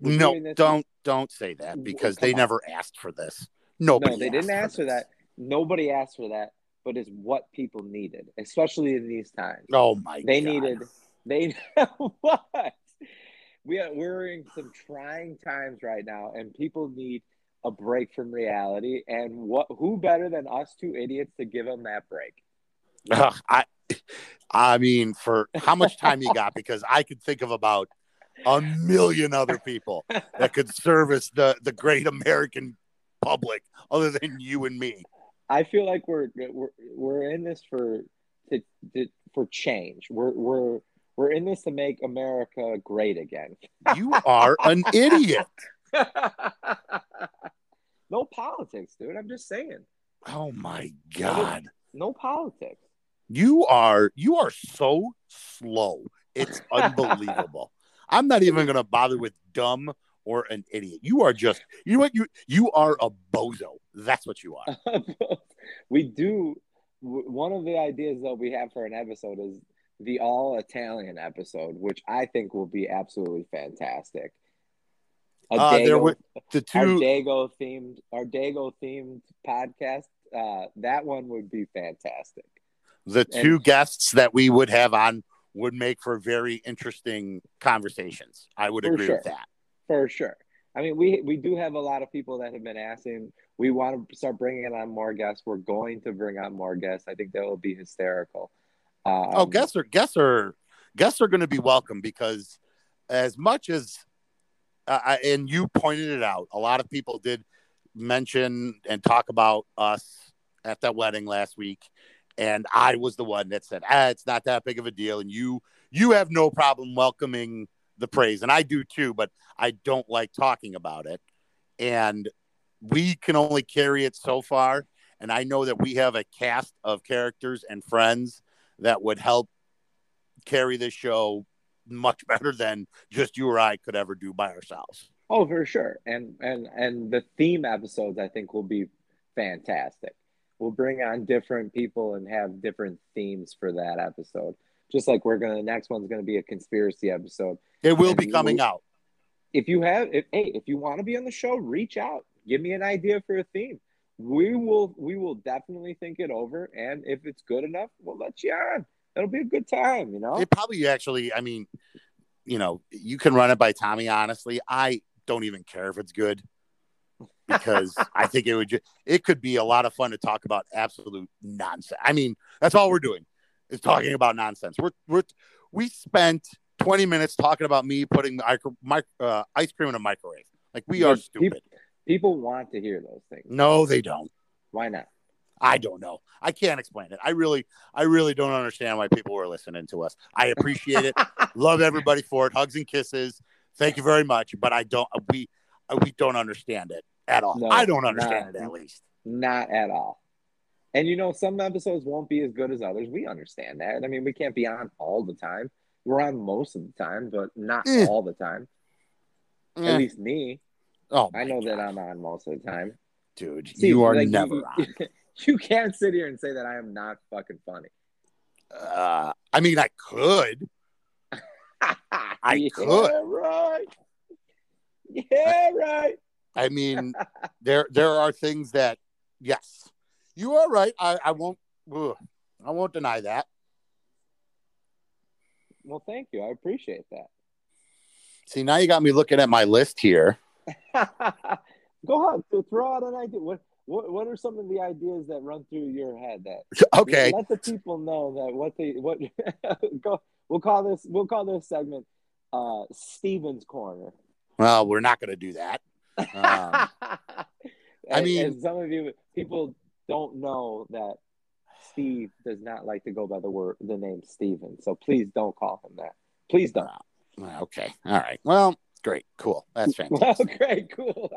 We're no, don't don't say that because they on. never asked for this. Nobody no, they asked didn't ask for, for that. Nobody asked for that, but it's what people needed, especially in these times. Oh my! They God. needed they what? We are, we're in some trying times right now, and people need a break from reality. And what? Who better than us two idiots to give him that break? Uh, I, I mean, for how much time you got? Because I could think of about a million other people that could service the the great American public, other than you and me. I feel like we're we're we're in this for to, to, for change. We're we're we're in this to make America great again. You are an idiot. No politics, dude. I'm just saying. Oh my God. No politics. You are you are so slow. It's unbelievable. I'm not even gonna bother with dumb or an idiot. You are just you know what you you are a bozo. That's what you are. We do one of the ideas that we have for an episode is the all Italian episode, which I think will be absolutely fantastic. A uh, Dago, there were the two our Dago themed our Dago themed podcast. Uh, that one would be fantastic. The two and, guests that we would have on would make for very interesting conversations. I would agree sure. with that. For sure. I mean, we we do have a lot of people that have been asking. We want to start bringing on more guests. We're going to bring on more guests. I think that will be hysterical. Um, oh, guests are guests are guests are going to be welcome because as much as uh, I, and you pointed it out, a lot of people did mention and talk about us at that wedding last week. And I was the one that said, ah, it's not that big of a deal. And you you have no problem welcoming the praise. And I do, too. But I don't like talking about it. And we can only carry it so far. And I know that we have a cast of characters and friends that would help carry this show much better than just you or I could ever do by ourselves. Oh, for sure. And, and, and the theme episodes, I think, will be fantastic. We'll bring on different people and have different themes for that episode. Just like we're going to, the next one's going to be a conspiracy episode. It will and be coming we, out. If you have, if, hey, if you want to be on the show, reach out. Give me an idea for a theme. We will, we will definitely think it over. And if it's good enough, we'll let you on. It'll be a good time, you know? It probably actually, I mean, you know, you can run it by Tommy, honestly. I don't even care if it's good. Because I think it would just, it could be a lot of fun to talk about absolute nonsense. I mean, that's all we're doing is talking about nonsense. We're we're we spent twenty minutes talking about me putting my, uh, ice cream in a microwave. Like we are stupid. People, people want to hear those things. No, they don't. Why not? I don't know. I can't explain it. I really, I really don't understand why people were listening to us. I appreciate it. Love everybody for it. Hugs and kisses. Thank you very much. But I don't. We we don't understand it. At all. No, I don't understand not, it, at least. Not at all. And, you know, some episodes won't be as good as others. We understand that. I mean, we can't be on all the time. We're on most of the time, but not mm. all the time. Mm. At least me. Oh, I know God. that I'm on most of the time. Dude, See, you are like, never you, on. You can't sit here and say that I am not fucking funny. Uh, I mean, I could. I yeah, could. Right. Yeah, right. I mean, there there are things that, yes, you are right. I, I won't ugh, I won't deny that. Well, thank you. I appreciate that. See, now you got me looking at my list here. Go ahead. So throw out an idea. What, what what are some of the ideas that run through your head? That okay. Let the people know that what they what go. We'll call this we'll call this segment uh, Steven's Corner. Well, we're not going to do that. um, I and, mean, and some of you people don't know that Steve does not like to go by the word, the name Steven. So please don't call him that. Please don't. Okay. All right. Well, great. Cool. That's fantastic. Well, great. Cool.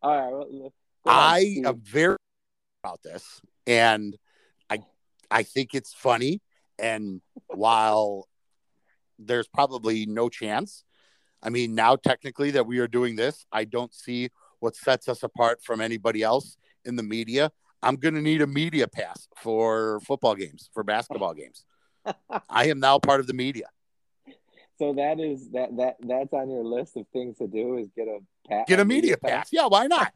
All right. Well, on, I Steve. am very about this, and I I think it's funny. And while there's probably no chance. I mean, now technically that we are doing this, I don't see what sets us apart from anybody else in the media. I'm going to need a media pass for football games, for basketball games. I am now part of the media. So that is that that that's on your list of things to do is get a pass, get a media pass. pass. Yeah, why not?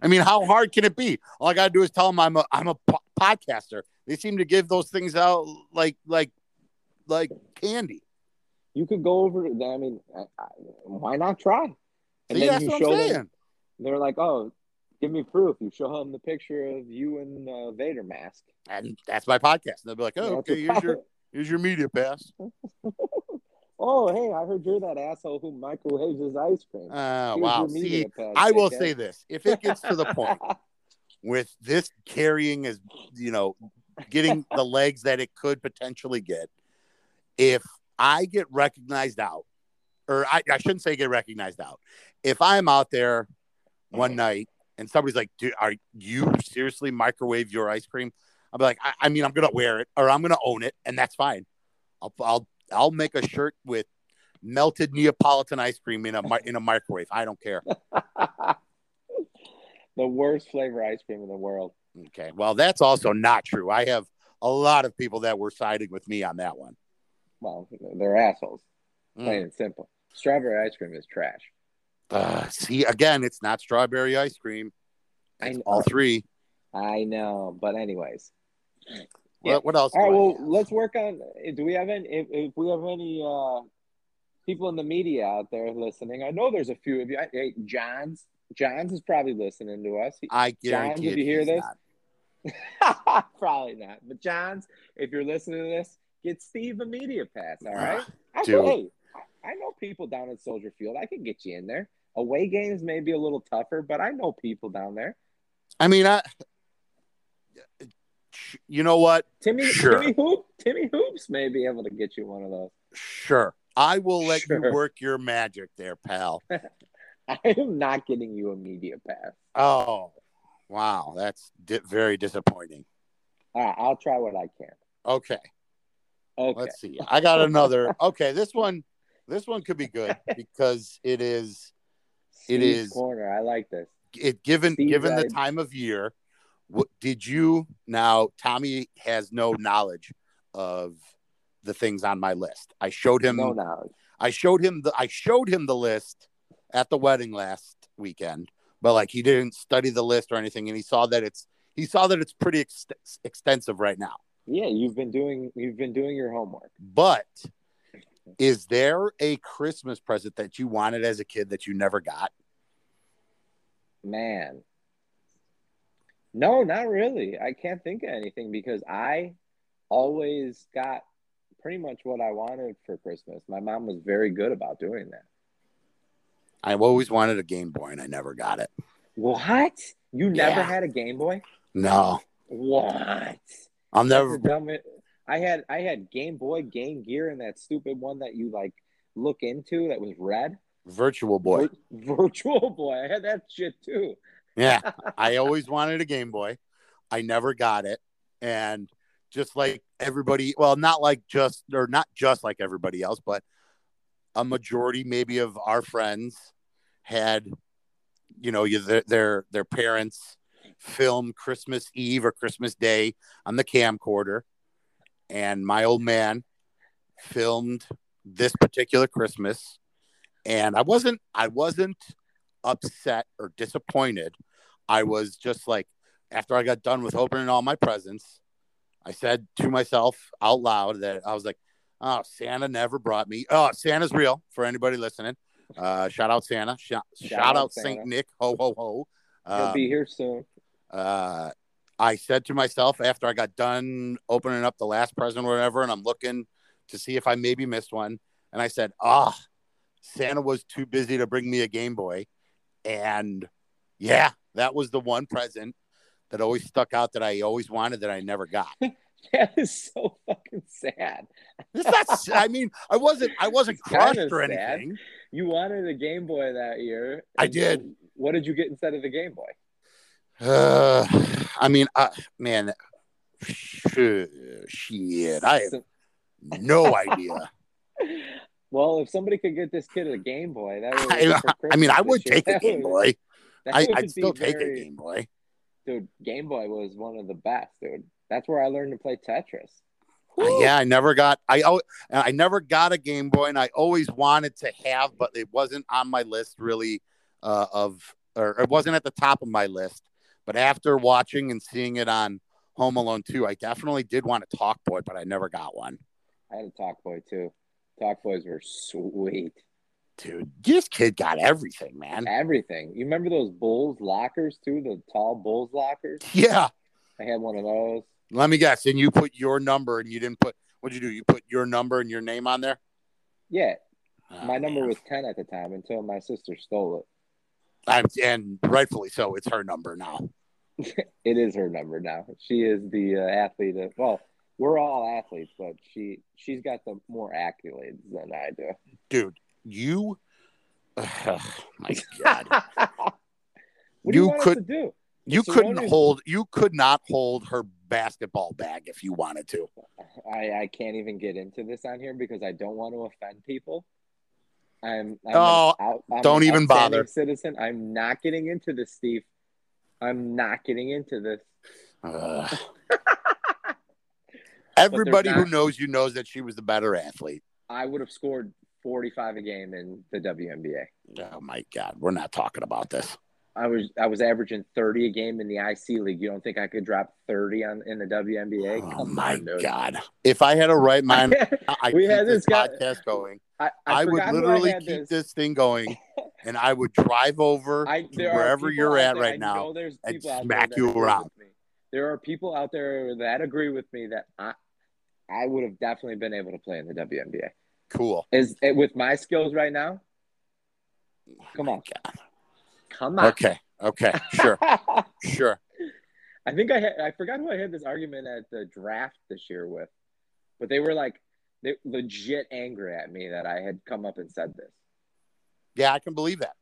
I mean, how hard can it be? All I got to do is tell them I'm a I'm a po- podcaster. They seem to give those things out like like like candy. You could go over. I mean, why not try? And See, then you show them, they're like, oh, give me proof. You show them the picture of you in the Vader mask. And that's my podcast. And they'll be like, oh, okay, here's your, here's your media pass. Oh, hey, I heard you're that asshole who microwaves his ice cream. Uh, wow. See, pass, I will say this. If it gets to the point with this carrying is, you know, getting the legs that it could potentially get, if I get recognized out, or I, I shouldn't say get recognized out. If I'm out there one night and somebody's like, dude, are you seriously microwave your ice cream? I'll be like, I, I mean, I'm going to wear it or I'm going to own it. And that's fine. I'll, I'll, I'll make a shirt with melted Neapolitan ice cream in a, in a microwave. I don't care. The worst flavor ice cream in the world. Okay. Well, that's also not true. I have a lot of people that were siding with me on that one. Well, they're assholes. Plain and simple. Strawberry ice cream is trash. Uh, see, again, it's not strawberry ice cream. It's all three. I know, but anyways. What, yeah. what else? All right, well, have? let's work on. Do we have any? If, if we have any uh, people in the media out there listening, I know there's a few of you. Hey, Johns, Johns is probably listening to us. I guarantee Johns, if you hear this, probably not. But Johns, if you're listening to this, get Steve a media pass. All right, I do. Hey, I know people down at Soldier Field. I can get you in there. Away games may be a little tougher, but I know people down there. I mean, I. You know what? Timmy, sure. Timmy, Hoop, Timmy Hoops may be able to get you one of those. Sure. I will let sure. you work your magic there, pal. I am not getting you a media pass. Oh, wow. That's di- very disappointing. All right. I'll try what I can. Okay. Okay. Let's see. I got another. Okay. This one. This one could be good because it is, Steve's it is corner. I like this. It given Steve's given the time of year. What did you now? Tommy has no knowledge of the things on my list. I showed him no knowledge. I showed him the I showed him the list at the wedding last weekend, but like he didn't study the list or anything, and he saw that it's he saw that it's pretty ex- extensive right now. Yeah, you've been doing you've been doing your homework, but. Is there a Christmas present that you wanted as a kid that you never got? Man. No, not really. I can't think of anything because I always got pretty much what I wanted for Christmas. My mom was very good about doing that. I always wanted a Game Boy and I never got it. What? You never yeah. had a Game Boy? No. What? I'll never... I had I had Game Boy, Game Gear, and that stupid one that you like look into that was red. Virtual Boy. Vir- Virtual Boy. I had that shit too. Yeah, I always wanted a Game Boy. I never got it, and just like everybody, well, not like just or not just like everybody else, but a majority maybe of our friends had, you know, their their, their parents film Christmas Eve or Christmas Day on the camcorder. And my old man filmed this particular Christmas, and I wasn't I wasn't upset or disappointed. I was just like, after I got done with opening all my presents, I said to myself out loud that I was like, oh, Santa never brought me. Oh, Santa's real for anybody listening. Uh, shout out Santa. Sh- shout, shout out Saint Nick. Ho, ho, ho. Um, He'll be here soon. Uh I said to myself after I got done opening up the last present or whatever, and I'm looking to see if I maybe missed one. And I said, ah, oh, Santa was too busy to bring me a Game Boy. And yeah, that was the one present that always stuck out that I always wanted that I never got. That is so fucking sad. It's not sad. I mean, I wasn't, I wasn't it's crushed or anything. Sad. You wanted a Game Boy that year. I did. What did you get instead of the Game Boy? Uh, I mean, uh, man, shit, I have no idea. Well, if somebody could get this kid a Game Boy, that would be I, I mean, I would take year. a Game Boy. I, I'd still take very... a Game Boy. Dude, Game Boy was one of the best, dude. That's where I learned to play Tetris. Uh, yeah, I never got I I never got a Game Boy, and I always wanted to have, but it wasn't on my list really uh, of, or it wasn't at the top of my list. But after watching and seeing it on Home Alone two, I definitely did want a Talk Boy, but I never got one. I had a Talk Boy, too. Talk Boys were sweet. Dude, this kid got everything, man. Everything. You remember those Bulls lockers, too? The tall Bulls lockers? Yeah. I had one of those. Let me guess. And you put your number and you didn't put – what'd you do? You put your number and your name on there? Yeah. Oh, my number man. was ten at the time until my sister stole it. I'm, and rightfully so. It's her number now. It is her number now. She is the uh, athlete of – well, we're all athletes, but she, she's got the more accolades than I do. Dude. You, oh my God! What do you, you want could us to do? You Cerrone couldn't is... hold. You could not hold her basketball bag if you wanted to. I, I can't even get into this on here because I don't want to offend people. I'm, I'm oh, an out, I'm don't an even bother, citizen. I'm not getting into this, Steve. I'm not getting into this. Uh, everybody not... who knows you knows that she was the better athlete. I would have scored forty-five a game in the W N B A. Oh my God, we're not talking about this. I was I was averaging thirty a game in the I C League. You don't think I could drop thirty on in the W N B A? Oh Come my on, God! If I had a right mind, I we keep had this guy, podcast going. I, I, I would literally I keep this. this thing going, and I would drive over I, to wherever you're at there, right now and smack you around. There are people out there that agree with me that I I would have definitely been able to play in the W N B A. Cool. Is it with my skills right now? Come on. God. Come on. Okay. Okay. Sure. Sure. I think I had, I forgot who I had this argument at the draft this year with, but they were like, they legit angry at me that I had come up and said this. Yeah, I can believe that.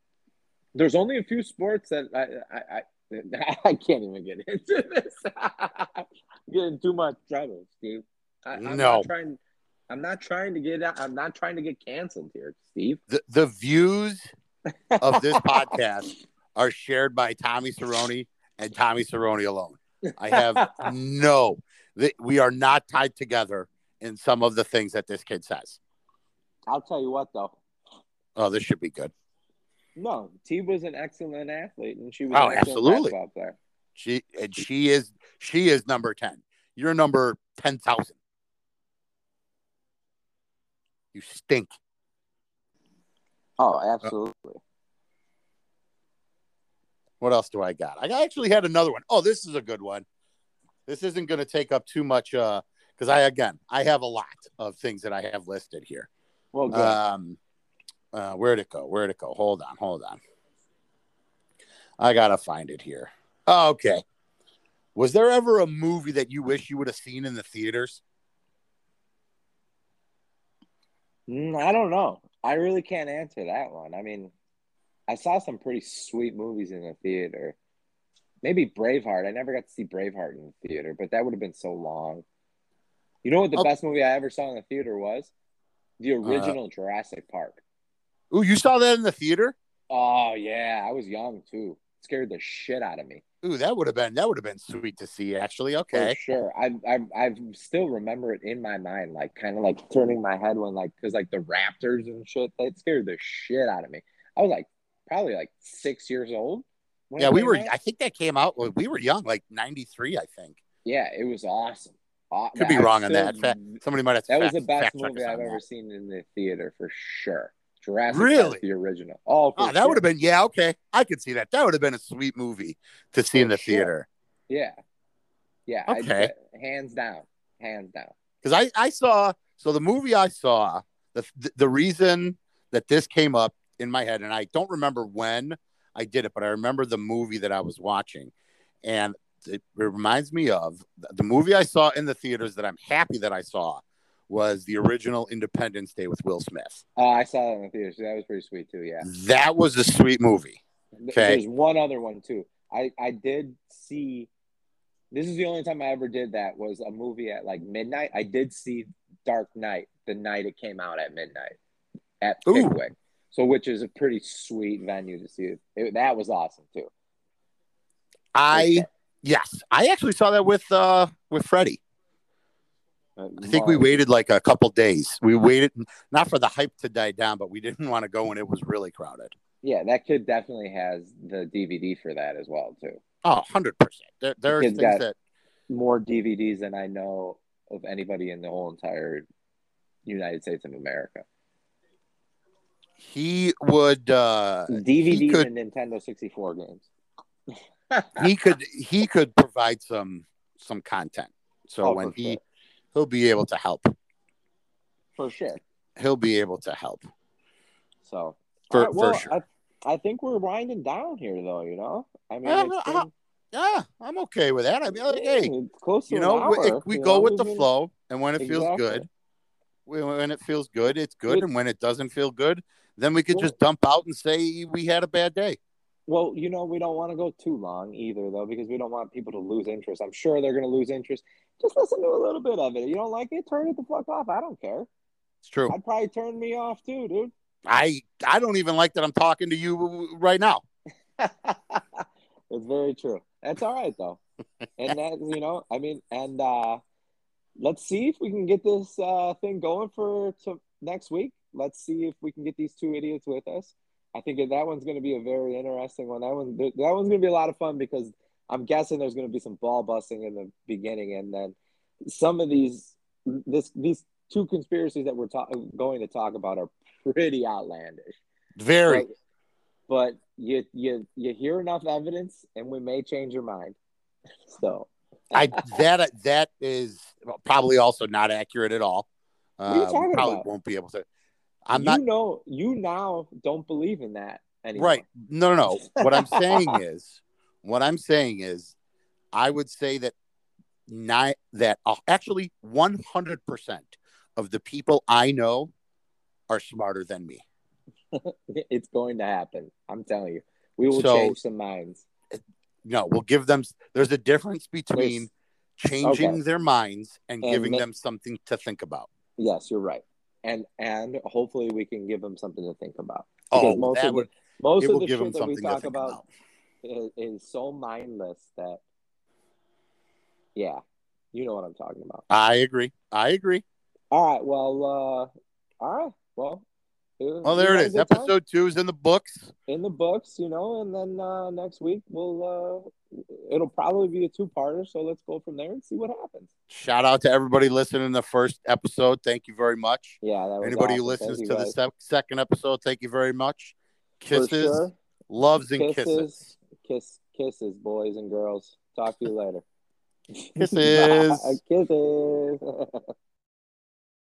There's only a few sports that I, I, I, I can't even get into this. I'm getting too much trouble, Steve. I, I'm no. not trying I'm not trying to get out. I'm not trying to get canceled here, Steve. The, the views of this podcast are shared by Tommy Cerrone and Tommy Cerrone alone. I have no, th- we are not tied together in some of the things that this kid says. I'll tell you what, though. Oh, this should be good. No, T was an excellent athlete, and she was oh, an excellent absolutely. basketball player. She and she is she is number ten. You're number ten thousand. You stink. Oh, absolutely. What else do I got? I actually had another one. Oh, this is a good one. This isn't going to take up too much uh, because I, again, I have a lot of things that I have listed here. Well, good. Um, uh, where'd it go? Where'd it go? Hold on. Hold on. I got to find it here. Oh, okay. Was there ever a movie that you wish you would have seen in the theaters? I don't know. I really can't answer that one. I mean, I saw some pretty sweet movies in the theater. Maybe Braveheart. I never got to see Braveheart in the theater, but that would have been so long. You know what the okay. best movie I ever saw in the theater was? The original uh, Jurassic Park. Ooh, you saw that in the theater? Oh, yeah. I was young, too. It scared the shit out of me. Ooh, that would have been that would have been sweet to see, actually. Okay, for sure. I I I still remember it in my mind, like kind of like turning my head when like because like the raptors and shit, that scared the shit out of me. I was like probably like six years old. Yeah, we were. Out. I think that came out when we were young, like ninety-three, I think. Yeah, it was awesome. Aw- Could be I wrong still, on that. Fact, somebody might have. To that fact, was the best movie I've ever that. seen in the theater for sure. Jurassic really? Park, the original. Oh, oh that sure. would have been, yeah, okay. I could see that. That would have been a sweet movie to see for in the sure. theater. Yeah. Yeah. Okay. I, hands down. Hands down. Because I, I saw, so the movie I saw, the, the reason that this came up in my head, and I don't remember when I did it, but I remember the movie that I was watching. And it reminds me of the movie I saw in the theaters that I'm happy that I saw. Was the original Independence Day with Will Smith. Oh, I saw that in the theater. So that was pretty sweet, too, yeah. That was a sweet movie. Okay. There's one other one, too. I, I did see... This is the only time I ever did that was a movie at, like, midnight. I did see Dark Knight the night it came out at midnight at Pickwick. So, which is a pretty sweet venue to see it. It that was awesome, too. I... Yes. I actually saw that with uh with Freddie. I think we waited like a couple days. We waited, not for the hype to die down, but we didn't want to go when it was really crowded. Yeah, that kid definitely has the D V D for that as well, too. Oh, one hundred percent. There, there are things that... more D V Ds than I know of anybody in the whole entire United States of America. He would uh, D V Ds he could, and Nintendo sixty-four games. he could he could provide some some content. So oh, when he sure. he'll be able to help. For sure. He'll be able to help. So for, right, well, for sure. I, I think we're winding down here, though. You know, I mean, I I, been... yeah, I'm okay with that. I mean, like, hey, it's close to you know, hour, it, we you go know, with the mean... flow, and when it exactly. feels good, when it feels good, it's good, it's... and when it doesn't feel good. Then we could just dump out and say we had a bad day. Well, you know, we don't want to go too long either, though, because we don't want people to lose interest. I'm sure they're going to lose interest. Just listen to a little bit of it. You don't like it? Turn it the fuck off. I don't care. It's true. I'd probably turn me off, too, dude. I, I don't even like that I'm talking to you right now. It's very true. That's all right, though. And, that, you know, I mean, and uh, let's see if we can get this uh, thing going for to next week. Let's see if we can get these two idiots with us. I think that one's going to be a very interesting one. That one, that one's going to be a lot of fun because I'm guessing there's going to be some ball busting in the beginning, and then some of these, this these two conspiracies that we're ta- going to talk about are pretty outlandish. Very. But, but you you you hear enough evidence, and we may change your mind. So I that that is probably also not accurate at all. What are you talking uh, we probably about? Won't be able to. I'm not, you know, you now don't believe in that anymore. Right. No, no, no. What I'm saying is, what I'm saying is, I would say that ni- that uh, actually one hundred percent of the people I know are smarter than me. It's going to happen. I'm telling you. We will so, change some minds. No, we'll give them. There's a difference between there's, changing okay. their minds and, and giving ma- them something to think about. Yes, you're right. And and hopefully we can give them something to think about. Because oh, most that of the, would, most of the shit that we talk about, about. Is, is so mindless that, yeah, you know what I'm talking about. I agree. I agree. All right. Well, uh, all right. Well, it, well there it is. Episode two is in the books. In the books, you know, and then uh, next week we'll uh, it'll probably be a two-parter. So let's go from there and see what happens. Shout out to everybody listening to the first episode. Thank you very much. Yeah, that was anybody awesome. Who listens you, to guys. The se- second episode, thank you very much. Kisses, sure. loves, and kisses. kisses. Kiss, kisses, boys and girls. Talk to you later. Kisses. Kisses.